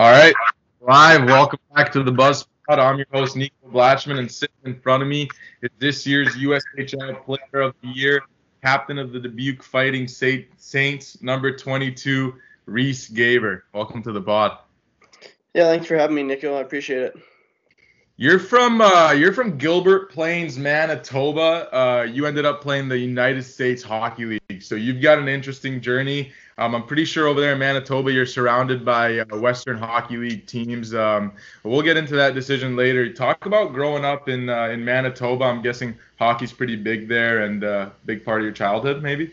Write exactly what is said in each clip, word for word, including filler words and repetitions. All right, live. Welcome back to the Buzz Pod. I'm your host, Nico Blatchman, and sitting in front of me is this year's U S H L Player of the Year, captain of the Dubuque Fighting Saints, number twenty-two, Reese Gaber. Welcome to the pod. Yeah, thanks for having me, Nico. I appreciate it. You're from uh, you're from Gilbert Plains, Manitoba. Uh, you ended up playing the United States Hockey League, so you've got an interesting journey. Um, I'm pretty sure over there in Manitoba, you're surrounded by uh, Western Hockey League teams. Um, we'll get into that decision later. Talk about growing up in uh, in Manitoba. I'm guessing hockey's pretty big there and a uh, big part of your childhood, maybe.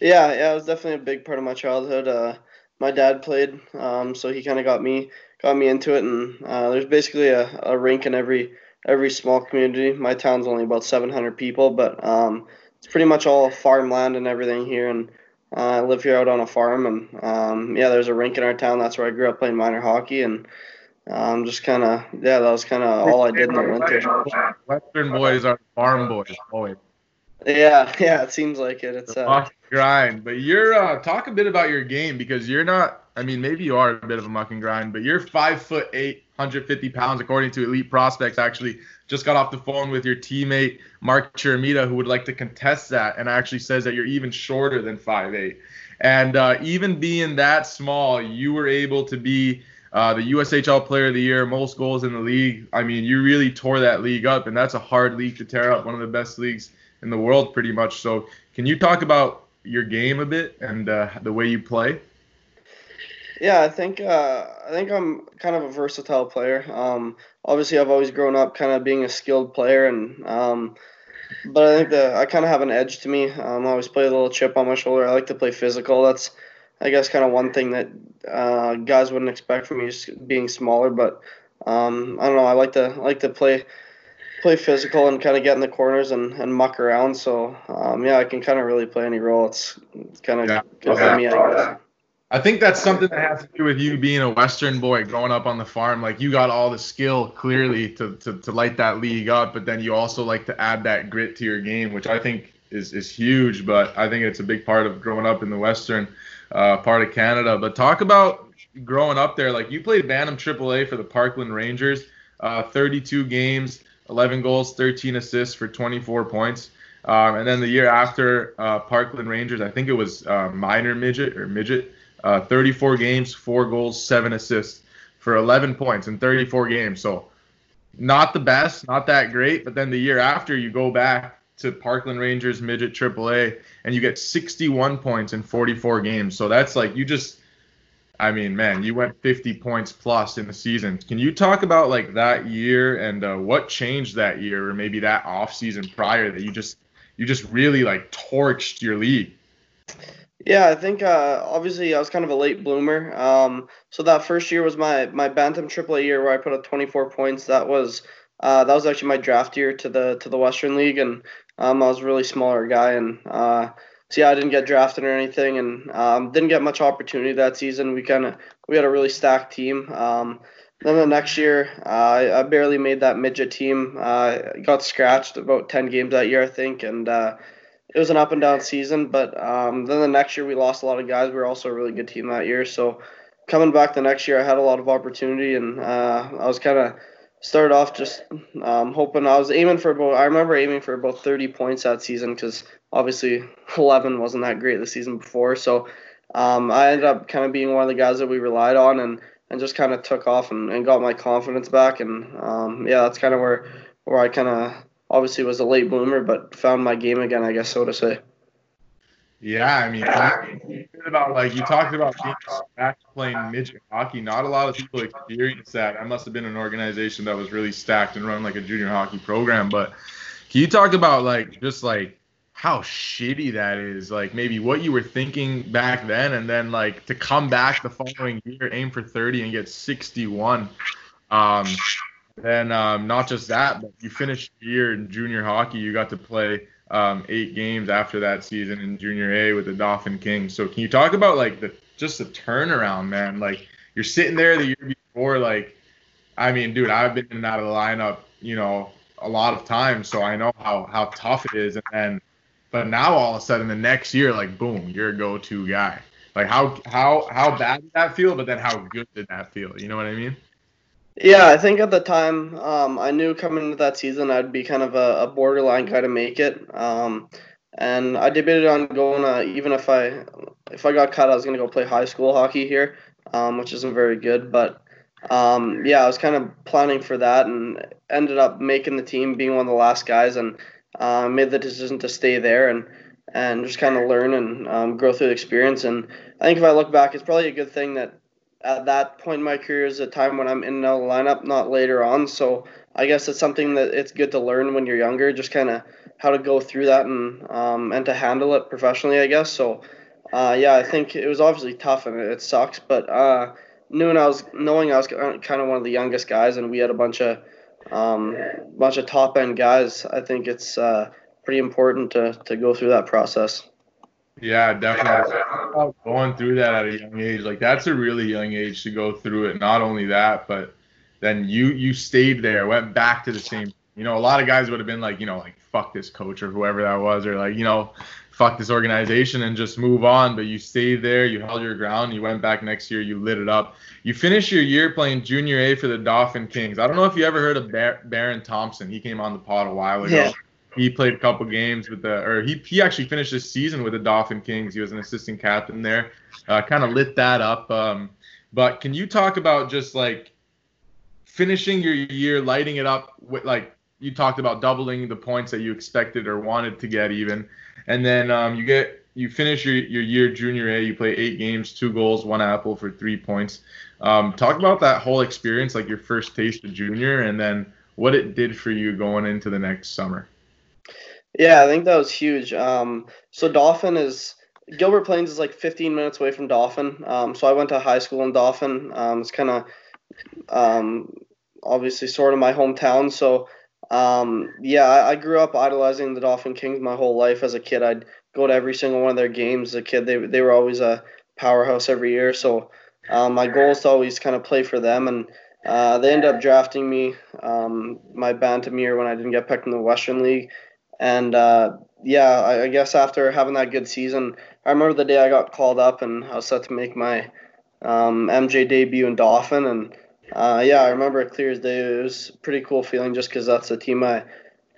Yeah, yeah, it was definitely a big part of my childhood. Uh, my dad played, um, so he kind of got me. Got me into it, and uh, there's basically a, a rink in every every small community. My town's only about seven hundred people, but um, it's pretty much all farmland and everything here, and uh, I live here out on a farm, and um, yeah, there's a rink in our town. That's where I grew up playing minor hockey, and um, just kind of, yeah, that was kind of all I did in the winter. Western boys are farm boys, always. Yeah, yeah, it seems like it. It's a uh, grind, but you're uh, talk a bit about your game, because you're not. I mean, maybe you are a bit of a muck and grind, but you're five foot eight, one hundred fifty pounds, according to Elite Prospects. Actually, just got off the phone with your teammate Mark Chiramita, who would like to contest that, and actually says that you're even shorter than five eight. And uh, even being that small, you were able to be uh, the U S H L Player of the Year, most goals in the league. I mean, you really tore that league up, and that's a hard league to tear up. One of the best leagues in the world, pretty much. So, can you talk about your game a bit and uh, the way you play? Yeah, I think uh, I think I'm kind of a versatile player. Um, obviously, I've always grown up kind of being a skilled player, and um, but I think that I kind of have an edge to me. Um, I always play a little chip on my shoulder. I like to play physical. That's, I guess, kind of one thing that uh, guys wouldn't expect from me, just being smaller. But um, I don't know. I like to I like to play play physical and kind of get in the corners and, and muck around. So um, yeah, I can kind of really play any role. It's, it's kind of yeah. good for me, I guess. I think that's something that has to do with you being a Western boy growing up on the farm. Like, you got all the skill, clearly, to, to, to light that league up, but then you also like to add that grit to your game, which I think is, is huge, but I think it's a big part of growing up in the Western uh, part of Canada. But talk about growing up there. Like, you played Bantam triple A for the Parkland Rangers, uh, thirty-two games, eleven goals, thirteen assists for twenty-four points. Um, and then the year after uh, Parkland Rangers, I think it was uh, minor midget or midget, Uh, thirty-four games, four goals, seven assists for eleven points in thirty-four games. So not the best, not that great. But then the year after, you go back to Parkland Rangers midget triple A and you get sixty-one points in forty-four games. So that's like, you just, I mean, man, you went fifty points plus in the season. Can you talk about like that year and uh, what changed that year, or maybe that off season prior that you just, you just really like torched your league? Yeah, I think uh, obviously I was kind of a late bloomer. Um, so that first year was my, my Bantam triple A year where I put up twenty-four points. That was uh, that was actually my draft year to the to the Western League, and um, I was a really smaller guy, and uh, so yeah, I didn't get drafted or anything, and um, didn't get much opportunity that season. We kind of we had a really stacked team. Um, then the next year, uh, I, I barely made that midget team. Uh, got scratched about ten games that year, I think, and. Uh, It was an up and down season, but um, then the next year we lost a lot of guys. We were also a really good team that year. So coming back the next year, I had a lot of opportunity, and uh, I was kind of started off just um, hoping. I was aiming for about. I remember aiming for about thirty points that season, because obviously eleven wasn't that great the season before. So um, I ended up kind of being one of the guys that we relied on, and, and just kind of took off and, and got my confidence back. And um, yeah, that's kind of where where I kind of. Obviously was a late bloomer, but found my game again, I guess, so to say. Yeah, I mean, I mean about like you talked about being stacked playing midget hockey. Not a lot of people experience that. I must have been an organization that was really stacked and run like a junior hockey program. But can you talk about like just like how shitty that is? Like maybe what you were thinking back then, and then like to come back the following year, aim for thirty and get sixty-one. Um, And um, not just that, but you finished the year in junior hockey. You got to play um, eight games after that season in junior A with the Dauphin Kings. So can you talk about, like, the just the turnaround, man? Like, you're sitting there the year before, like, I mean, dude, I've been in and out of the lineup, you know, a lot of times, so I know how, how tough it is. And then, but now all of a sudden the next year, like, boom, you're a go-to guy. Like, how how how bad did that feel? But then how good did that feel? You know what I mean? Yeah, I think at the time, um, I knew coming into that season I'd be kind of a, a borderline guy to make it. Um, and I debated on going, uh, even if I if I got cut, I was going to go play high school hockey here, um, which isn't very good. But, um, yeah, I was kind of planning for that and ended up making the team, being one of the last guys, and uh, made the decision to stay there and, and just kind of learn and um, grow through the experience. And I think if I look back, it's probably a good thing that at that point in my career is a time when I'm in and out of the lineup, not later on. So I guess it's something that it's good to learn when you're younger, just kind of how to go through that and um, and to handle it professionally, I guess. So, uh, yeah, I think it was obviously tough and it sucks, but uh, knowing I was knowing I was kind of one of the youngest guys, and we had a bunch of um, bunch of top end guys. I think it's uh, pretty important to to go through that process. Yeah, definitely. Going through that at a young age, like that's a really young age to go through it. Not only that, but then you you stayed there, went back to the same. You know, a lot of guys would have been like, you know, like fuck this coach or whoever that was, or like, you know, fuck this organization and just move on. But you stayed there, you held your ground, you went back next year, you lit it up. You finished your year playing Junior A for the Dauphin Kings. I don't know if you ever heard of Bar- Baron Thompson. He came on the pod a while ago. Yeah. He played a couple games with the, or he he actually finished his season with the Dauphin Kings. He was an assistant captain there, uh, kind of lit that up. Um, but can you talk about just like finishing your year, lighting it up with, like you talked about doubling the points that you expected or wanted to get even, and then um, you get you finish your, your year Junior A. You play eight games, two goals, one apple for three points. Um, talk about that whole experience, like your first taste of junior, and then what it did for you going into the next summer. Yeah, I think that was huge. Um, so Dauphin is – Gilbert Plains is like fifteen minutes away from Dauphin. Um, so I went to high school in Dauphin. Um, it's kind of um, obviously sort of my hometown. So, um, yeah, I, I grew up idolizing the Dauphin Kings my whole life as a kid. I'd go to every single one of their games as a kid. They they were always a powerhouse every year. So um, my goal is to always kind of play for them. And uh, they ended up drafting me, um, my bantam year when I didn't get picked in the Western League. And, uh, yeah, I, I guess after having that good season, I remember the day I got called up and I was set to make my um, M J debut in Dauphin. And, uh, yeah, I remember it clear as day. It was a pretty cool feeling just because that's the team I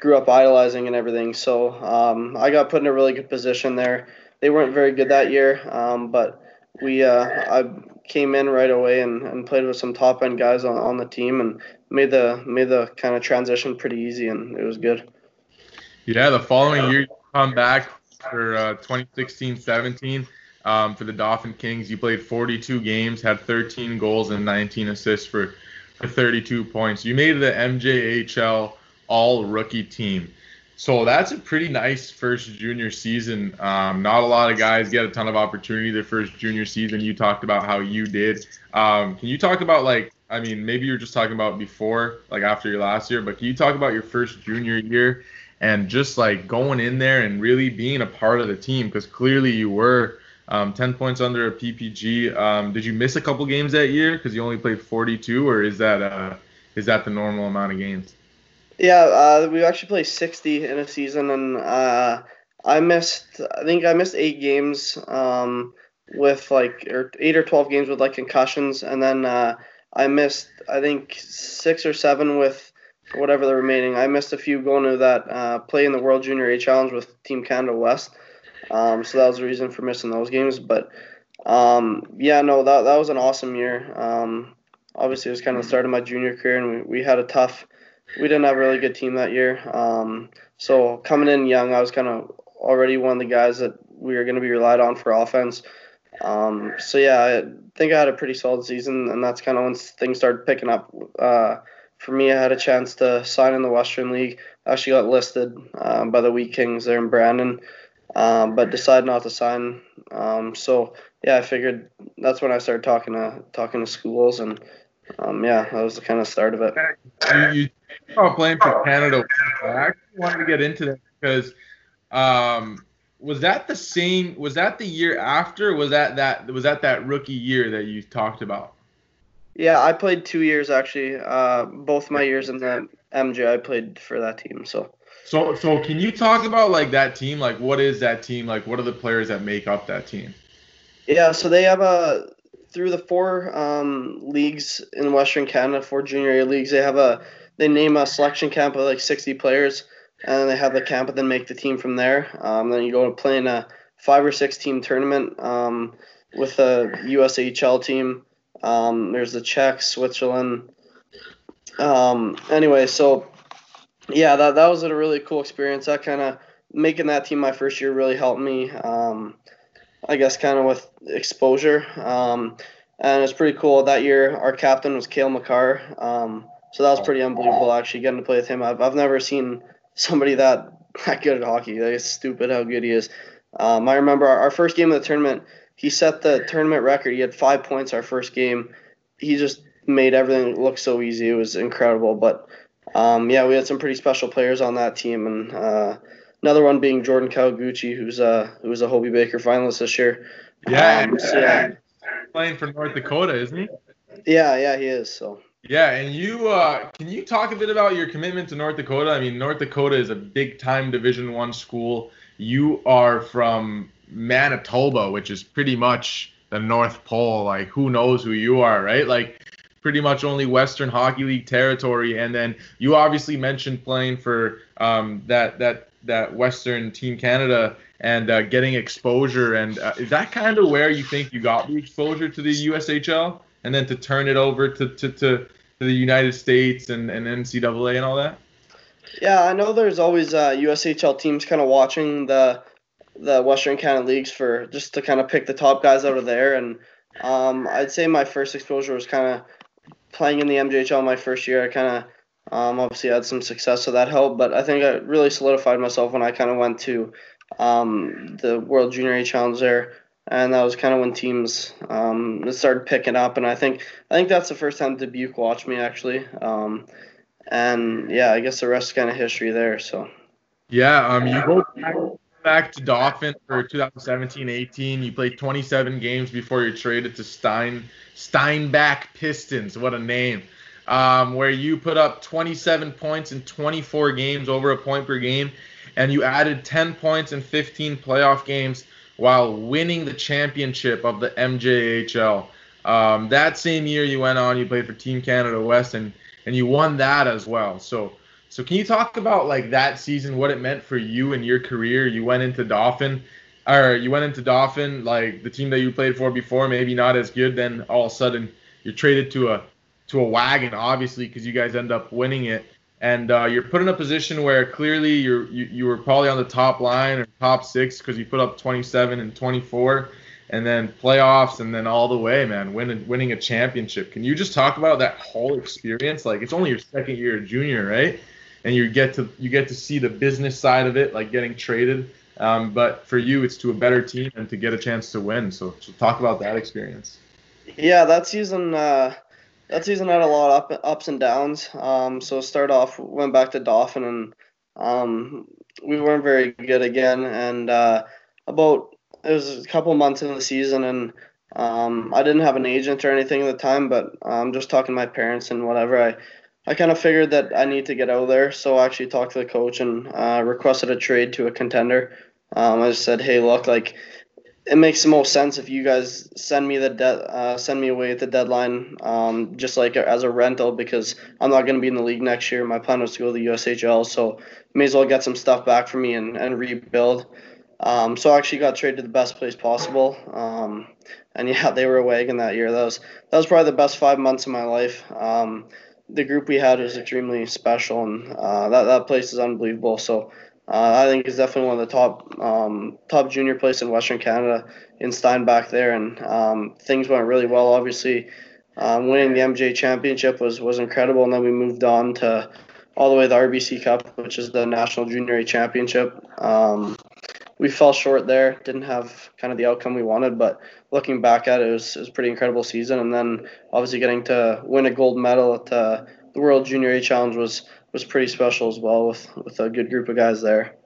grew up idolizing and everything. So um, I got put in a really good position there. They weren't very good that year, um, but we uh, I came in right away and, and played with some top-end guys on, on the team and made the, made the kind of transition pretty easy, and it was good. Yeah, the following year you come back for uh, twenty sixteen seventeen um, for the Dauphin Kings. You played forty-two games, had thirteen goals and nineteen assists for, for thirty-two points. You made the M J H L all-rookie team. So that's a pretty nice first junior season. Um, not a lot of guys get a ton of opportunity their first junior season. You talked about how you did. Um, can you talk about, like, I mean, maybe you were just talking about before, like after your last year, but can you talk about your first junior year? And just, like, going in there and really being a part of the team, because clearly you were um, ten points under a P P G. Um, did you miss a couple games that year because you only played forty-two, or is that uh, is that the normal amount of games? Yeah, uh, we actually played sixty in a season, and uh, I missed – I think I missed eight games um, with, like – or eight or twelve games with, like, concussions. And then uh, I missed, I think, six or seven with – whatever the remaining. I missed a few going to that uh, play in the World Junior A Challenge with Team Canada West. Um, so that was the reason for missing those games. But, um, yeah, no, that that was an awesome year. Um, obviously, it was kind of the start of my junior career, and we, we had a tough – we didn't have a really good team that year. Um, so coming in young, I was kind of already one of the guys that we were going to be relied on for offense. Um, so, yeah, I think I had a pretty solid season, and that's kind of when things started picking up. Uh, For me, I had a chance to sign in the Western League. I actually got listed um, by the Wheat Kings there in Brandon, um, but decided not to sign. Um, so, yeah, I figured that's when I started talking to talking to schools, and, um, yeah, that was the kind of start of it. You talked about playing for Canada. I actually wanted to get into that because um, was that the same – was that the year after? Was that that was that that rookie year that you talked about? Yeah, I played two years actually. Uh, both my years in the M J, I played for that team. So, so, so can you talk about like that team? Like, what is that team? Like, what are the players that make up that team? Yeah, so they have a through the four um, leagues in Western Canada, four junior A leagues. They have a they name a selection camp of like sixty players, and they have the camp and then make the team from there. Um, then you go to play in a five or six team tournament um, with a U S H L team. Um, there's the Czech, Switzerland. Um, anyway, so yeah, that that was a really cool experience. That kind of making that team my first year really helped me. Um, I guess kind of with exposure. Um, and it's pretty cool that year. Our captain was Cale Makar. Um, so that was pretty unbelievable actually getting to play with him. I've I've never seen somebody that, that good at hockey. Like, it's stupid how good he is. Um, I remember our, our first game of the tournament, he set the tournament record. He had five points our first game. He just made everything look so easy. It was incredible. But um, yeah, we had some pretty special players on that team, and uh, another one being Jordan Kawaguchi, who's uh who was a Hobie Baker finalist this year. Yeah, um, so, yeah, playing for North Dakota, isn't he? Yeah, yeah, he is. So. Yeah, and you uh, can you talk a bit about your commitment to North Dakota? I mean, North Dakota is a big-time Division One school. You are from Manitoba, which is pretty much the North Pole. Like, who knows who you are, right? Like, pretty much only Western Hockey League territory. And then you obviously mentioned playing for um, that that that Western Team Canada and uh, getting exposure. And uh, is that kind of where you think you got the exposure to the U S H L? And then to turn it over to to, to, to the United States and, and N C double A and all that? Yeah, I know there's always uh, U S H L teams kind of watching the the Western Canada leagues for just to kind of pick the top guys out of there. And um, I'd say my first exposure was kind of playing in the M J H L my first year. I kind of um, obviously had some success, so that helped. But I think I really solidified myself when I kind of went to um, the World Junior A Challenge there. And that was kind of when teams um, started picking up. And I think I think that's the first time Dubuque watched me, actually. Um, and, yeah, I guess the rest is kind of history there. So. Yeah, um, you go back, back to Dauphin for twenty seventeen eighteen. You played twenty-seven games before you traded to Stein Steinbach Pistons. What a name. Um, where you put up twenty-seven points in twenty-four games, over a point per game. And you added ten points in fifteen playoff games, while winning the championship of the M J H L. Um, that same year you went on, you played for Team Canada West, and, and you won that as well. So so can you talk about like that season, what it meant for you and your career? You went into Dauphin, or you went into Dauphin, like the team that you played for before, maybe not as good. Then all of a sudden you're traded to a to a wagon, obviously, because you guys end up winning it. And uh, you're put in a position where clearly you're, you you were probably on the top line or top six because you put up twenty-seven and twenty-four, and then playoffs, and then all the way, man, winning winning a championship. Can you just talk about that whole experience? Like, it's only your second year junior, right? And you get to you get to see the business side of it, like getting traded. Um, but for you, it's to a better team and to get a chance to win. So, so talk about that experience. Yeah, that season. Uh... That season had a lot of ups and downs. Um, so start off, went back to Dauphin, and um, we weren't very good again. And uh, about it was a couple months into the season, and um, I didn't have an agent or anything at the time, but um, just talking to my parents and whatever, I, I kind of figured that I need to get out of there. So I actually talked to the coach and uh, requested a trade to a contender. Um, I just said, hey, look, like, it makes the most sense if you guys send me the de- uh, send me away at the deadline, um, just like a, as a rental, because I'm not going to be in the league next year. My plan was to go to the U S H L, so may as well get some stuff back for me and, and rebuild. Um, so I actually got traded to the best place possible. Um, and, yeah, they were a wagon that year. That was that was probably the best five months of my life. Um, the group we had was extremely special, and uh, that, that place is unbelievable. So Uh, I think it's definitely one of the top um, top junior places in Western Canada in Steinbach there, and um, things went really well. Obviously, um, winning the M J championship was, was incredible, and then we moved on to all the way to the R B C Cup, which is the National Junior A Championship. Um, we fell short there, didn't have kind of the outcome we wanted, but looking back at it, it was, it was a pretty incredible season. And then obviously getting to win a gold medal at the, the World Junior A Challenge was was pretty special as well with, with a good group of guys there.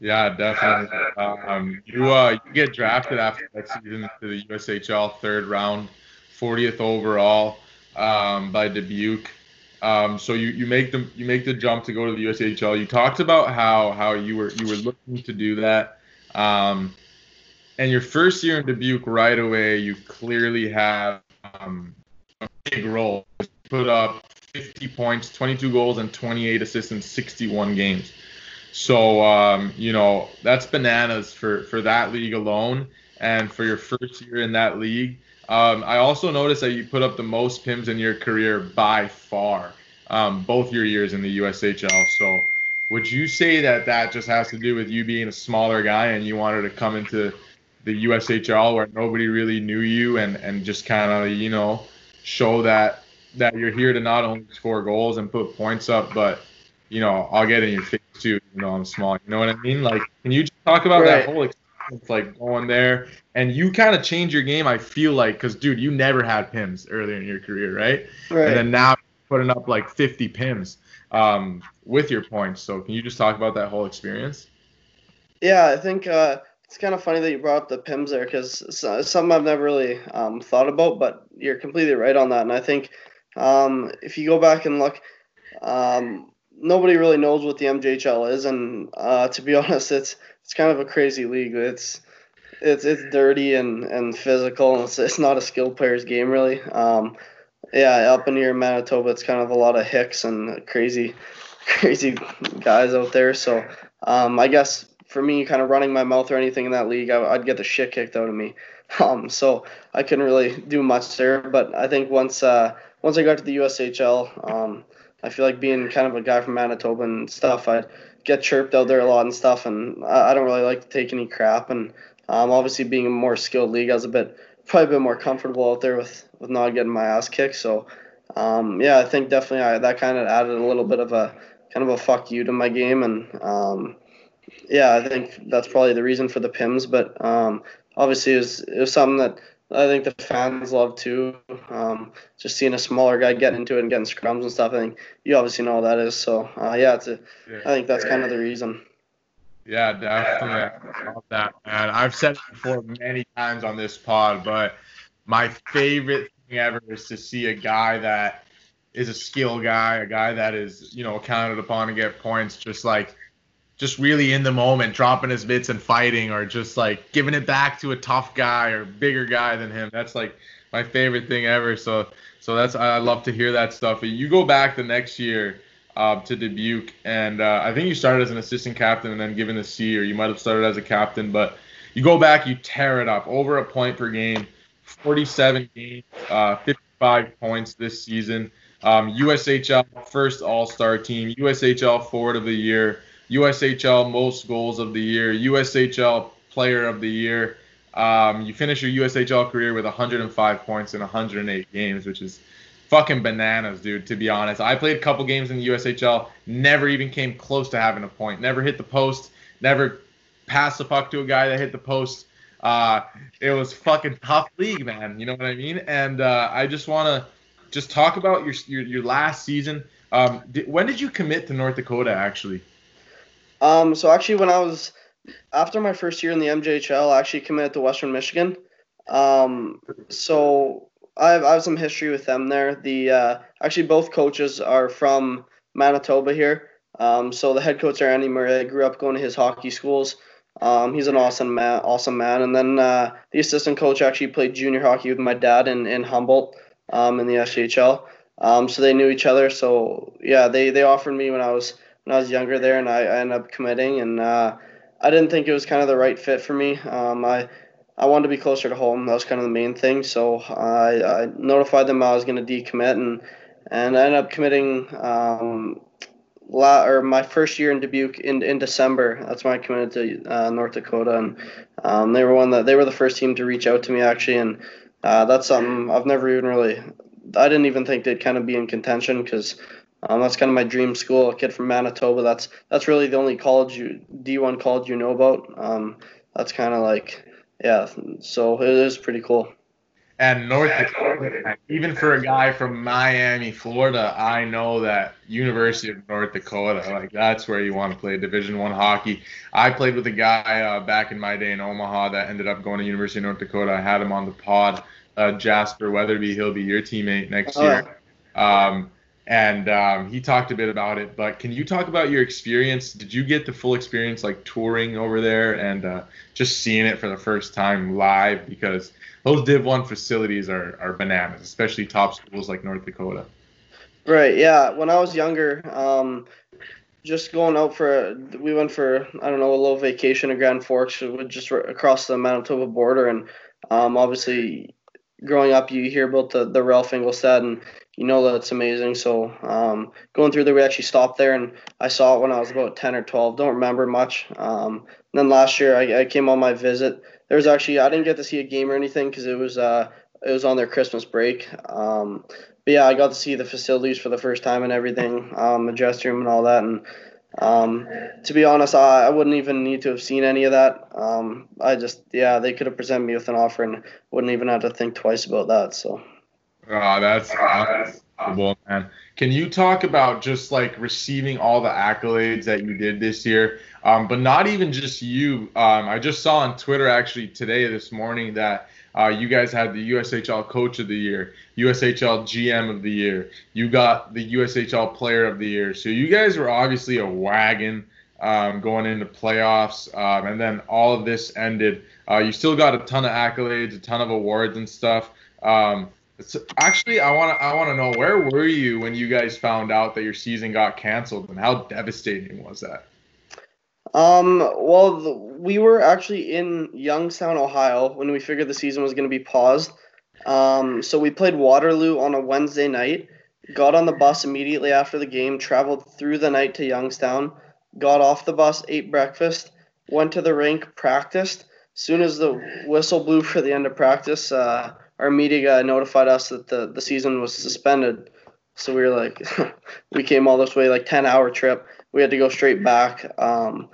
Yeah, definitely. Um, you uh, you get drafted after that season to the U S H L third round, fortieth overall um, by Dubuque. Um, so you, you make the you make the jump to go to the U S H L. You talked about how, how you were you were looking to do that. Um, And your first year in Dubuque, right away, you clearly have um, a big role. You put up fifty points, twenty-two goals, and twenty-eight assists in sixty-one games. So, um, you know, that's bananas for, for that league alone and for your first year in that league. Um, I also noticed that you put up the most P I Ms in your career by far, um, both your years in the U S H L. So would you say that that just has to do with you being a smaller guy and you wanted to come into the U S H L where nobody really knew you and, and just kind of, you know, show that that you're here to not only score goals and put points up, but, you know, I'll get in your face too, you know, I'm small. You know what I mean? Like, can you just talk about right. that whole experience? It's like going there, and you kind of change your game, I feel like, because, dude, you never had P I Ms earlier in your career, right? Right. And then now you're putting up, like, fifty P I Ms um, with your points. So can you just talk about that whole experience? Yeah, I think uh, it's kind of funny that you brought up the P I Ms there, because it's something I've never really um, thought about, but you're completely right on that. And I think um, if you go back and look, um, nobody really knows what the M J H L is, and uh, to be honest, it's It's kind of a crazy league. It's it's it's dirty and, and physical, and it's, it's not a skilled player's game, really. Um, yeah, up in here in Manitoba, it's kind of a lot of hicks and crazy crazy guys out there. So um, I guess for me, kind of running my mouth or anything in that league, I, I'd get the shit kicked out of me. Um, so I couldn't really do much there. But I think once uh, once I got to the U S H L, um, I feel like being kind of a guy from Manitoba and stuff, I'd get chirped out there a lot and stuff, and I don't really like to take any crap, and um, obviously being a more skilled league, I was a bit probably a bit more comfortable out there with, with not getting my ass kicked. So um, yeah, I think definitely I, that kind of added a little bit of a kind of a fuck you to my game, and um, yeah, I think that's probably the reason for the P I Ms, but um, obviously it was, it was something that I think the fans love too, um, just seeing a smaller guy getting into it and getting scrums and stuff. I think you obviously know how that is. So, uh, yeah, it's a, yeah, I think that's kind of the reason. Yeah, definitely. I love that, man. I've said it before many times on this pod, but my favorite thing ever is to see a guy that is a skill guy, a guy that is, you know, counted upon to get points, just like just really in the moment, dropping his mitts and fighting, or just like giving it back to a tough guy or bigger guy than him. That's like my favorite thing ever. So, so that's, I love to hear that stuff. You go back the next year uh, to Dubuque, and uh, I think you started as an assistant captain and then given the C, or you might have started as a captain, but you go back, you tear it up, over a point per game, forty-seven games, uh, fifty-five points this season. Um, U S H L first All-Star team, U S H L forward of the year, U S H L most goals of the year, U S H L player of the year. Um, you finish your U S H L career with one hundred five points in one hundred eight games, which is fucking bananas, dude, to be honest. I played a couple games in the U S H L, never even came close to having a point, never hit the post, never passed the puck to a guy that hit the post. Uh, it was fucking tough league, man. You know what I mean? And uh, I just want to just talk about your, your, your last season. Um, did, when did you commit to North Dakota, actually? Um, so actually when I was, after my first year in the M J H L, I actually committed to Western Michigan. Um, so I have, I have some history with them there. The, uh, actually both coaches are from Manitoba here. Um, so the head coach, Andy Murray, I grew up going to his hockey schools. Um, he's an awesome man, awesome man. And then, uh, the assistant coach actually played junior hockey with my dad in, in Humboldt, um, in the S J H L. Um, so they knew each other. So yeah, they, they offered me when I was When I was younger there, and I, I ended up committing, and uh, I didn't think it was kind of the right fit for me. Um, I I wanted to be closer to home. That was kind of the main thing. So I, I notified them I was going to decommit, and and I ended up committing um, la- or my first year in Dubuque in in December. That's when I committed to uh, North Dakota, and um, they were one that they were the first team to reach out to me actually, and uh, that's something I've never even really I didn't even think they'd kind of be in contention because. Um, that's kind of my dream school, a kid from Manitoba. That's that's really the only college, you, D one college you know about. Um, that's kind of like, yeah, so it is pretty cool. And North Dakota, even for a guy from Miami, Florida, I know that University of North Dakota, like that's where you want to play Division One hockey. I played with a guy uh, back in my day in Omaha that ended up going to University of North Dakota. I had him on the pod, uh, Jasper Weatherby. He'll be your teammate next year. Um and um, he talked a bit about it. But can you talk about your experience? Did you get the full experience, like touring over there and uh, just seeing it for the first time live? Because those Div one facilities are, are bananas, especially top schools like North Dakota. Right, yeah. When I was younger, um, just going out for, a, we went for, I don't know, a little vacation to Grand Forks, just across the Manitoba border. And um, obviously, growing up, you hear about the, the Ralph Engelstad, and you know that it's amazing. So um, going through there, we actually stopped there, and I saw it when I was about ten or twelve. Don't remember much. Um, and then last year, I, I came on my visit. There was actually, I didn't get to see a game or anything because it was uh, it was on their Christmas break. Um, but yeah, I got to see the facilities for the first time and everything, um, the dressing room and all that. And um, to be honest, I, I wouldn't even need to have seen any of that. Um, I just, yeah, they could have presented me with an offer and wouldn't even have to think twice about that. So. Oh, that's incredible, man. Can you talk about just, like, receiving all the accolades that you did this year, um, but not even just you. Um, I just saw on Twitter actually today, this morning, that uh, you guys had the U S H L Coach of the Year, U S H L G M of the Year. You got the U S H L Player of the Year. So you guys were obviously a wagon um, going into playoffs, um, and then all of this ended. Uh, you still got a ton of accolades, a ton of awards and stuff. Um So actually, I want to I want to know, where were you when you guys found out that your season got canceled, and how devastating was that? Um, well, the, we were actually in Youngstown, Ohio, when we figured the season was going to be paused. Um, so we played Waterloo on a Wednesday night, got on the bus immediately after the game, traveled through the night to Youngstown, got off the bus, ate breakfast, went to the rink, practiced. Soon as the whistle blew for the end of practice, uh, our media guy notified us that the, the season was suspended. So we were like, we came all this way, like ten hour trip. We had to go straight back, um,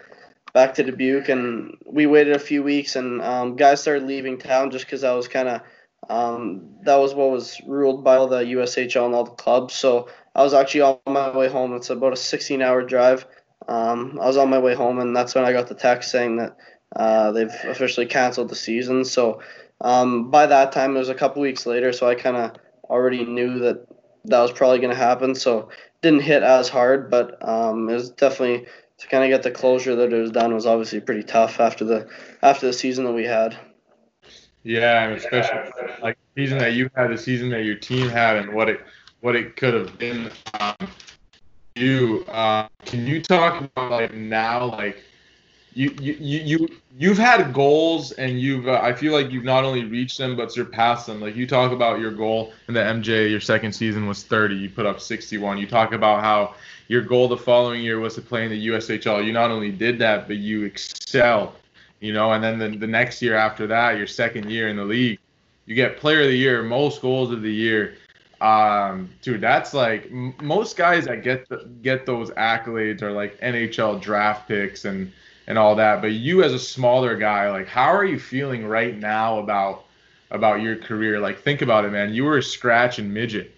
back to Dubuque. And we waited a few weeks, and um, guys started leaving town just because that was kind of, um, that was what was ruled by all the U S H L and all the clubs. So I was actually on my way home. It's about a sixteen hour drive. Um, I was on my way home, and that's when I got the text saying that uh, they've officially canceled the season. So, Um, by that time, it was a couple weeks later, so I kind of already knew that that was probably going to happen, so didn't hit as hard, but um, it was definitely, to kind of get the closure that it was done was obviously pretty tough after the after the season that we had. Yeah, and especially like the season that you had, the season that your team had, and what it what it could have been um, you. Uh, can you talk about like now, like? You you you you've had goals, and you've uh, I feel like you've not only reached them but surpassed them. Like, you talk about your goal in the M J, your second season was thirty. You put up sixty-one. You talk about how your goal the following year was to play in the U S H L. You not only did that, but you excelled. You know, and then the, the next year after that, your second year in the league, you get Player of the Year, most goals of the year. Um, dude, that's like m- most guys that get the, get those accolades are like N H L draft picks and. and all that, but you as a smaller guy, like, how are you feeling right now about about your career? Like, think about it, man. You were a scratch and midget.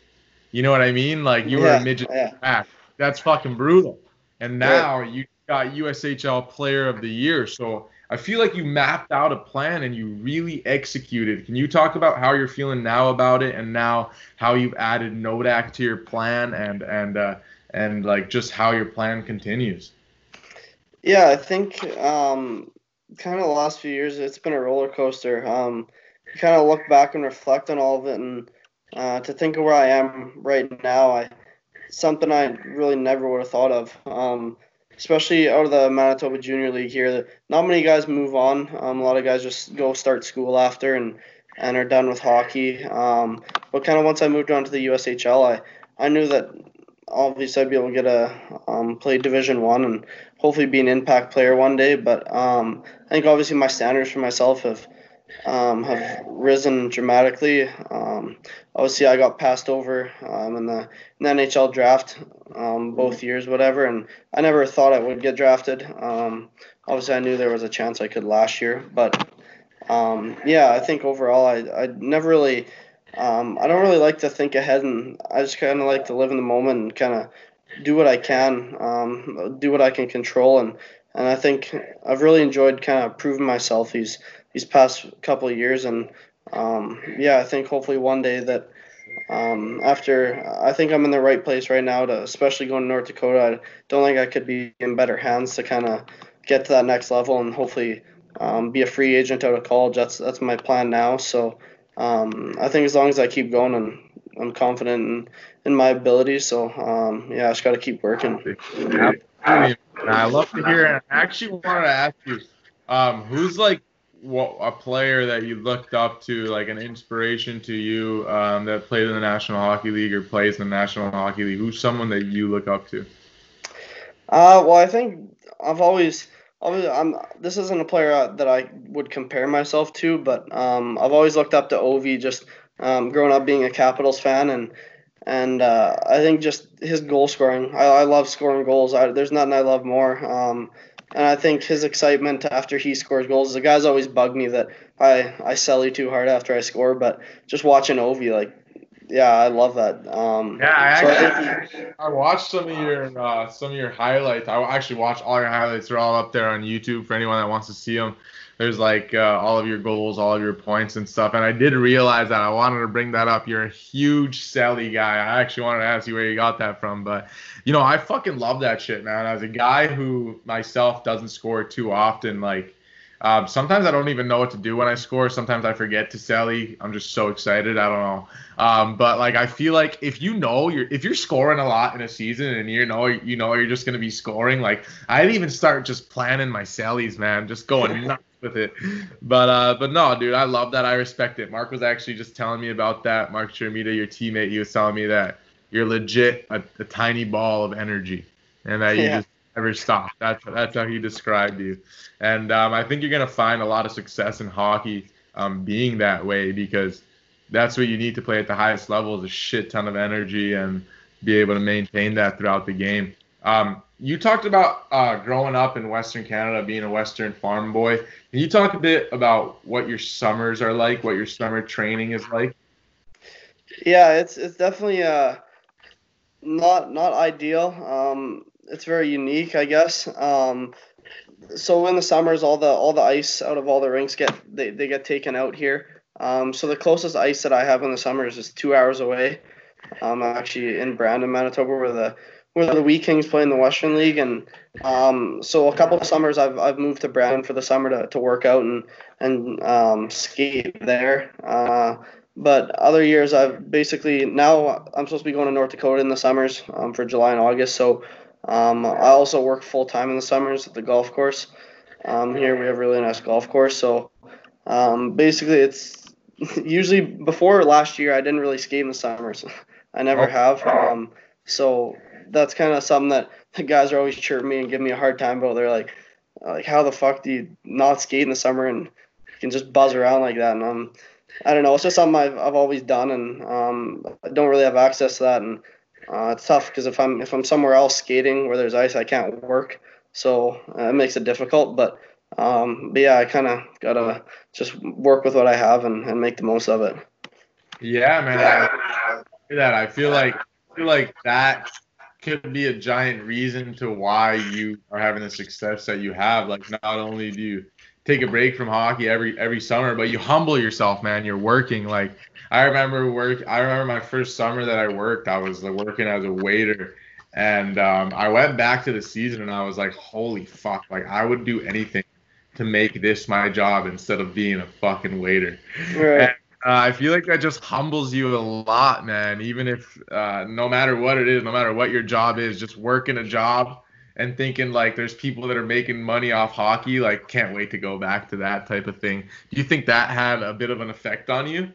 You know what I mean? Like, you yeah, were a midget yeah. scratch. That's fucking brutal. And now yeah. you got U S H L Player of the Year. So I feel like you mapped out a plan and you really executed. Can you talk about how you're feeling now about it, and now how you've added Nodak to your plan, and and uh, and like just how your plan continues? Yeah, I think um, kind of the last few years, it's been a roller coaster. Um, kind of look back and reflect on all of it, and uh, to think of where I am right now, I something I really never would have thought of, um, especially out of the Manitoba Junior League here. Not many guys move on. Um, a lot of guys just go start school after and, and are done with hockey. Um, but kind of once I moved on to the U S H L, I, I knew that obviously I'd be able to get a um, play Division One and hopefully be an impact player one day. But um, I think obviously my standards for myself have um, have risen dramatically. Um, obviously I got passed over um, in, the, in the N H L draft um, both years, whatever, and I never thought I would get drafted. Um, obviously I knew there was a chance I could last year, but um, yeah, I think overall I I never really. Um, I don't really like to think ahead, and I just kind of like to live in the moment and kind of do what I can, um, do what I can control. And, and I think I've really enjoyed kind of proving myself these, these past couple of years. And, um, yeah, I think hopefully one day that Um, after I think I'm in the right place right now, to especially going to North Dakota. I don't think I could be in better hands to kind of get to that next level and hopefully um, be a free agent out of college. That's that's my plan now. So um, I think as long as I keep going, and I'm confident in, in my abilities. So um, yeah, I just got to keep working. Yeah. I love to hear it. I actually wanted to ask you, um, who's like what, a player that you looked up to, like an inspiration to you, um, that played in the National Hockey League or plays in the National Hockey League? Who's someone that you look up to? Uh, well, I think I've always, always I'm, this isn't a player that I would compare myself to, but um, I've always looked up to Ovi, just um, growing up being a Capitals fan, and And uh, I think just his goal scoring. I, I love scoring goals. I, there's nothing I love more. Um, and I think his excitement after he scores goals. The guys always bug me that I, I sell too hard after I score. But just watching Ovi, like, yeah, I love that. Um, yeah, I, so actually, I, think he, I watched some of your uh, some of your highlights. I actually watched all your highlights. They're all up there on YouTube for anyone that wants to see them. There's like uh, all of your goals, all of your points and stuff. And I did realize that. I wanted to bring that up. You're a huge Selly guy. I actually wanted to ask you where you got that from. But, you know, I fucking love that shit, man. As a guy who myself doesn't score too often, like um, sometimes I don't even know what to do when I score. Sometimes I forget to Selly. I'm just so excited. I don't know. Um, but, like, I feel like if you know you're if you're scoring a lot in a season and you know you know you're just going to be scoring, like I'd even start just planning my Sellys, man, just going nuts with it. But uh, but no, dude, I love that. I respect it. Mark was actually just telling me about that. Mark Chiramita, your teammate, he was telling me that you're legit a, a tiny ball of energy and that yeah. you just never stop. That's, that's how he described you. And um, I think you're going to find a lot of success in hockey um, being that way, because that's what you need to play at the highest level is a shit ton of energy and be able to maintain that throughout the game. Um, you talked about uh, growing up in Western Canada, being a Western farm boy. Can you talk a bit about what your summers are like, what your summer training is like? Yeah, it's it's definitely uh, not not ideal. Um, it's very unique, I guess. Um, so in the summers, all the all the ice out of all the rinks get they, they get taken out here. Um, so the closest ice that I have in the summers is two hours away. I'm actually in Brandon, Manitoba, where the Where the Wheat Kings play in the Western League, and um, so a couple of summers I've I've moved to Brandon for the summer to, to work out and and um, skate there. Uh, but other years I've basically now I'm supposed to be going to North Dakota in the summers um, for July and August. So um, I also work full time in the summers at the golf course. Um, here we have a really nice golf course. So um, basically it's usually before last year I didn't really skate in the summers. I never have. Um, so. That's kind of something that the guys are always chirping me and giving me a hard time about. They're like, like, how the fuck do you not skate in the summer and you can just buzz around like that? And um, I don't know. It's just something I've I've always done, and um, I don't really have access to that. And uh, it's tough because if I'm if I'm somewhere else skating where there's ice, I can't work. So uh, it makes it difficult. But um, but yeah, I kind of gotta just work with what I have and, and make the most of it. Yeah, man. I, I that I feel like I feel like that. Could be a giant reason to why you are having the success that you have. Like, not only do you take a break from hockey every every summer, but you humble yourself, man. You're working. Like, I remember work. I remember my first summer that I worked. I was working as a waiter, and um, I went back to the season, and I was like, holy fuck! Like, I would do anything to make this my job instead of being a fucking waiter. Right. And, Uh, I feel like that just humbles you a lot, man, even if uh, no matter what it is, no matter what your job is, just working a job and thinking like there's people that are making money off hockey, like can't wait to go back to that type of thing. Do you think that had a bit of an effect on you?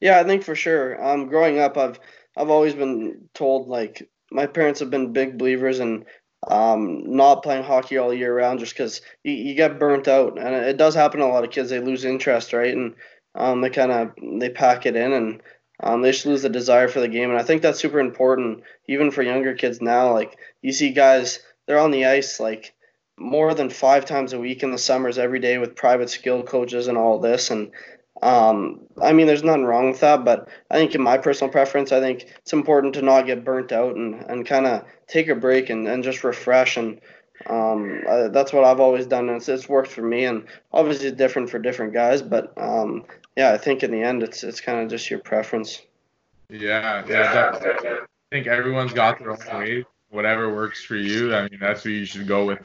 Yeah, I think for sure. Um, growing up, I've I've always been told, like, my parents have been big believers in um, not playing hockey all year round just because you, you get burnt out. And it does happen to a lot of kids. They lose interest, right? And Um, they kind of they pack it in, and um, they just lose the desire for the game. And I think that's super important, even for younger kids now. Like, you see guys, they're on the ice like more than five times a week in the summers, every day with private skill coaches and all this. And um, I mean, there's nothing wrong with that, but I think in my personal preference, I think it's important to not get burnt out and, and kind of take a break and, and just refresh. And um I, that's what I've always done, and it's, it's worked for me, and obviously it's different for different guys, but um yeah I think in the end it's it's kind of just your preference. Yeah, yeah. That, I think everyone's got their own way. Whatever works for you, I mean, that's what you should go with.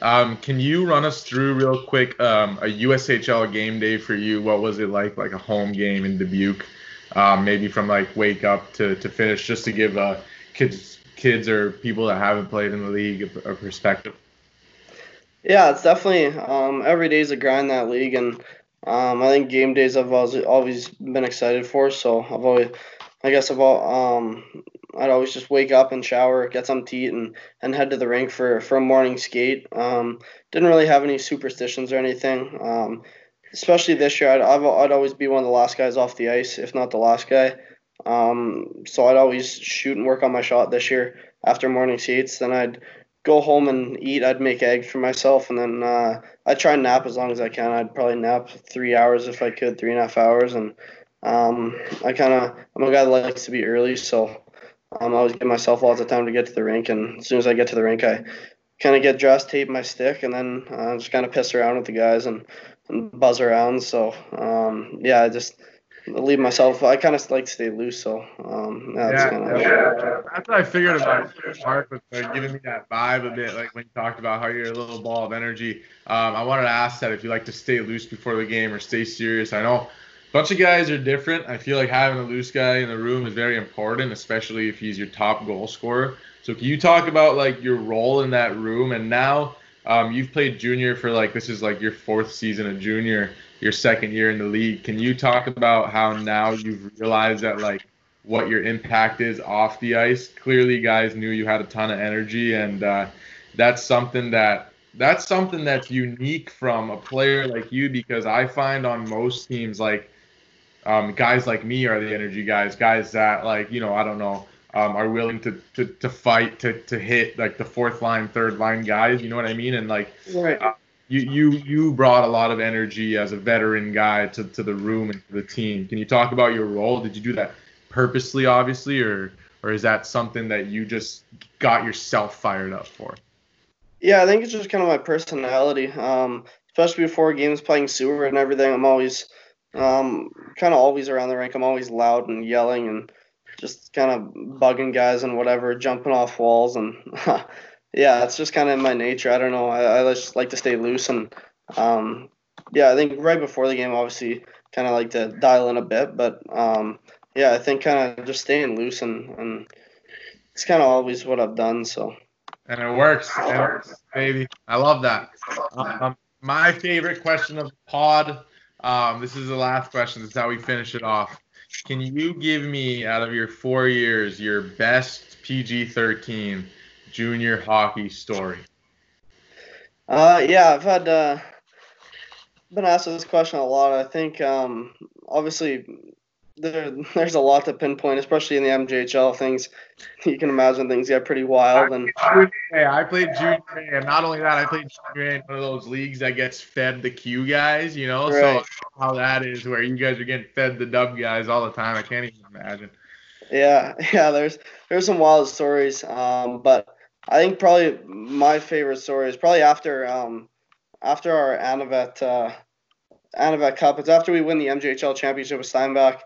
Um, can you run us through real quick um, a U S H L game day for you? What was it like, like a home game in Dubuque? Um, maybe from like wake up to, to finish, just to give uh, kids kids or people that haven't played in the league a, a perspective. Yeah, it's definitely um, every day's a grind in that league, and um, I think game days I've always, always been excited for. So I've always, I guess I've all, um, I'd always just wake up and shower, get something to eat, and, and head to the rink for, for a morning skate. Um, didn't really have any superstitions or anything. Um, especially this year, I'd, I'd I'd always be one of the last guys off the ice, if not the last guy. Um, so I'd always shoot and work on my shot this year after morning skates. Then I'd go home and eat. I'd make eggs for myself, and then uh, I'd try and nap as long as I can. I'd probably nap three hours if I could, three and a half hours. And um, I kind of I'm a guy that likes to be early, so. Um, I always give myself lots of time to get to the rink, and as soon as I get to the rink, I kind of get dressed, tape my stick, and then uh, just kind of piss around with the guys and, and buzz around. So, um, yeah, I just leave myself – I kind of like to stay loose, so um, yeah, yeah, kinda, yeah. yeah. That's what I figured about Mark was like, giving me that vibe a bit, like when you talked about how you're a little ball of energy. Um, I wanted to ask that if you like to stay loose before the game or stay serious. I know – bunch of guys are different. I feel like having a loose guy in the room is very important, especially if he's your top goal scorer. So can you talk about, like, your role in that room? And now um, you've played junior for, like, this is, like, your fourth season of junior, your second year in the league. Can you talk about how now you've realized that, like, what your impact is off the ice? Clearly guys knew you had a ton of energy, and uh, that's something that that's something that's unique from a player like you, because I find on most teams, like, Um, guys like me are the energy guys, guys that, like, you know, I don't know, um, are willing to, to, to fight, to, to hit, like, the fourth line, third line guys, you know what I mean? And, like, right. uh, you, you you brought a lot of energy as a veteran guy to, to the room and to the team. Can you talk about your role? Did you do that purposely, obviously, or, or is that something that you just got yourself fired up for? Yeah, I think it's just kind of my personality, um, especially before games playing sewer and everything. I'm always – Um, kind of always around the rink. I'm always loud and yelling and just kind of bugging guys and whatever, jumping off walls. And yeah, it's just kind of in my nature. I don't know. I, I just like to stay loose. And um, yeah, I think right before the game, obviously, kind of like to dial in a bit. But um, yeah, I think kind of just staying loose and, and it's kind of always what I've done. So. And it works. It works, baby. I love that. Um, my favorite question of the pod. Um, this is the last question. This is how we finish it off. Can you give me, out of your four years, your best P G thirteen junior hockey story? Uh, yeah, I've had uh, been asked this question a lot. I think um, obviously there, there's a lot to pinpoint, especially in the M J H L things. You can imagine things get pretty wild. And I played junior A, and not only that, I played junior A in one of those leagues that gets fed the Q guys, you know? Right. So how that is, where you guys are getting fed the dub guys all the time. I can't even imagine. Yeah, yeah, there's there's some wild stories. Um, but I think probably my favorite story is probably after um after our Anavet uh, Anavet Cup. It's after we win the M J H L championship with Steinbach.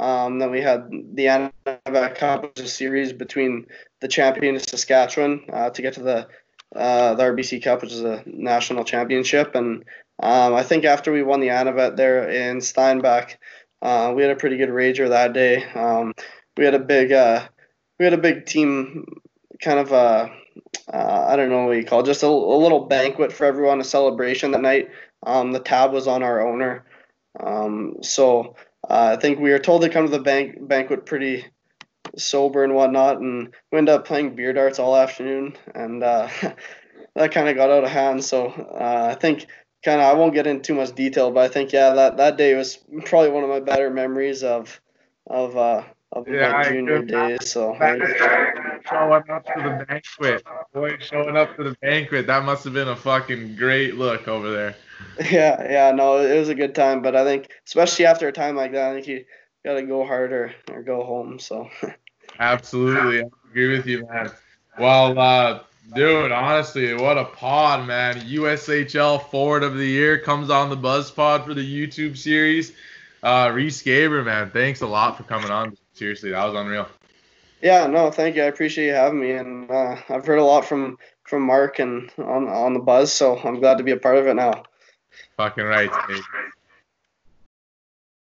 Um, then we had the Anavet Cup, which is a series between the champion and Saskatchewan uh, to get to the uh, the R B C Cup, which is a national championship. And um, I think after we won the Anavet there in Steinbach, uh, we had a pretty good rager that day. Um, we had a big uh, we had a big team kind of a, uh, I don't know what you call it, just a, a little banquet for everyone, a celebration that night. Um, the tab was on our owner, um, so. Uh, I think we were told to come to the bank, banquet pretty sober and whatnot, and we ended up playing beer darts all afternoon, and uh, that kind of got out of hand. So uh, I think kind of I won't get into too much detail, but I think yeah, that, that day was probably one of my better memories of of uh, of yeah, my I junior days. So I was, showing up to the banquet, boy, showing up to the banquet, that must have been a fucking great look over there. Yeah, yeah, no, it was a good time, but I think, especially after a time like that, I think you gotta go harder or go home. So, absolutely, I agree with you, man. Well, uh, dude, honestly, what a pod, man! U S H L Forward of the Year comes on the Buzz Pod for the YouTube series. Uh, Reese Gaber, man, thanks a lot for coming on. Seriously, that was unreal. Yeah, no, thank you. I appreciate you having me. And uh, I've heard a lot from, from Mark and on on the Buzz, so I'm glad to be a part of it now. Fucking right. Mate.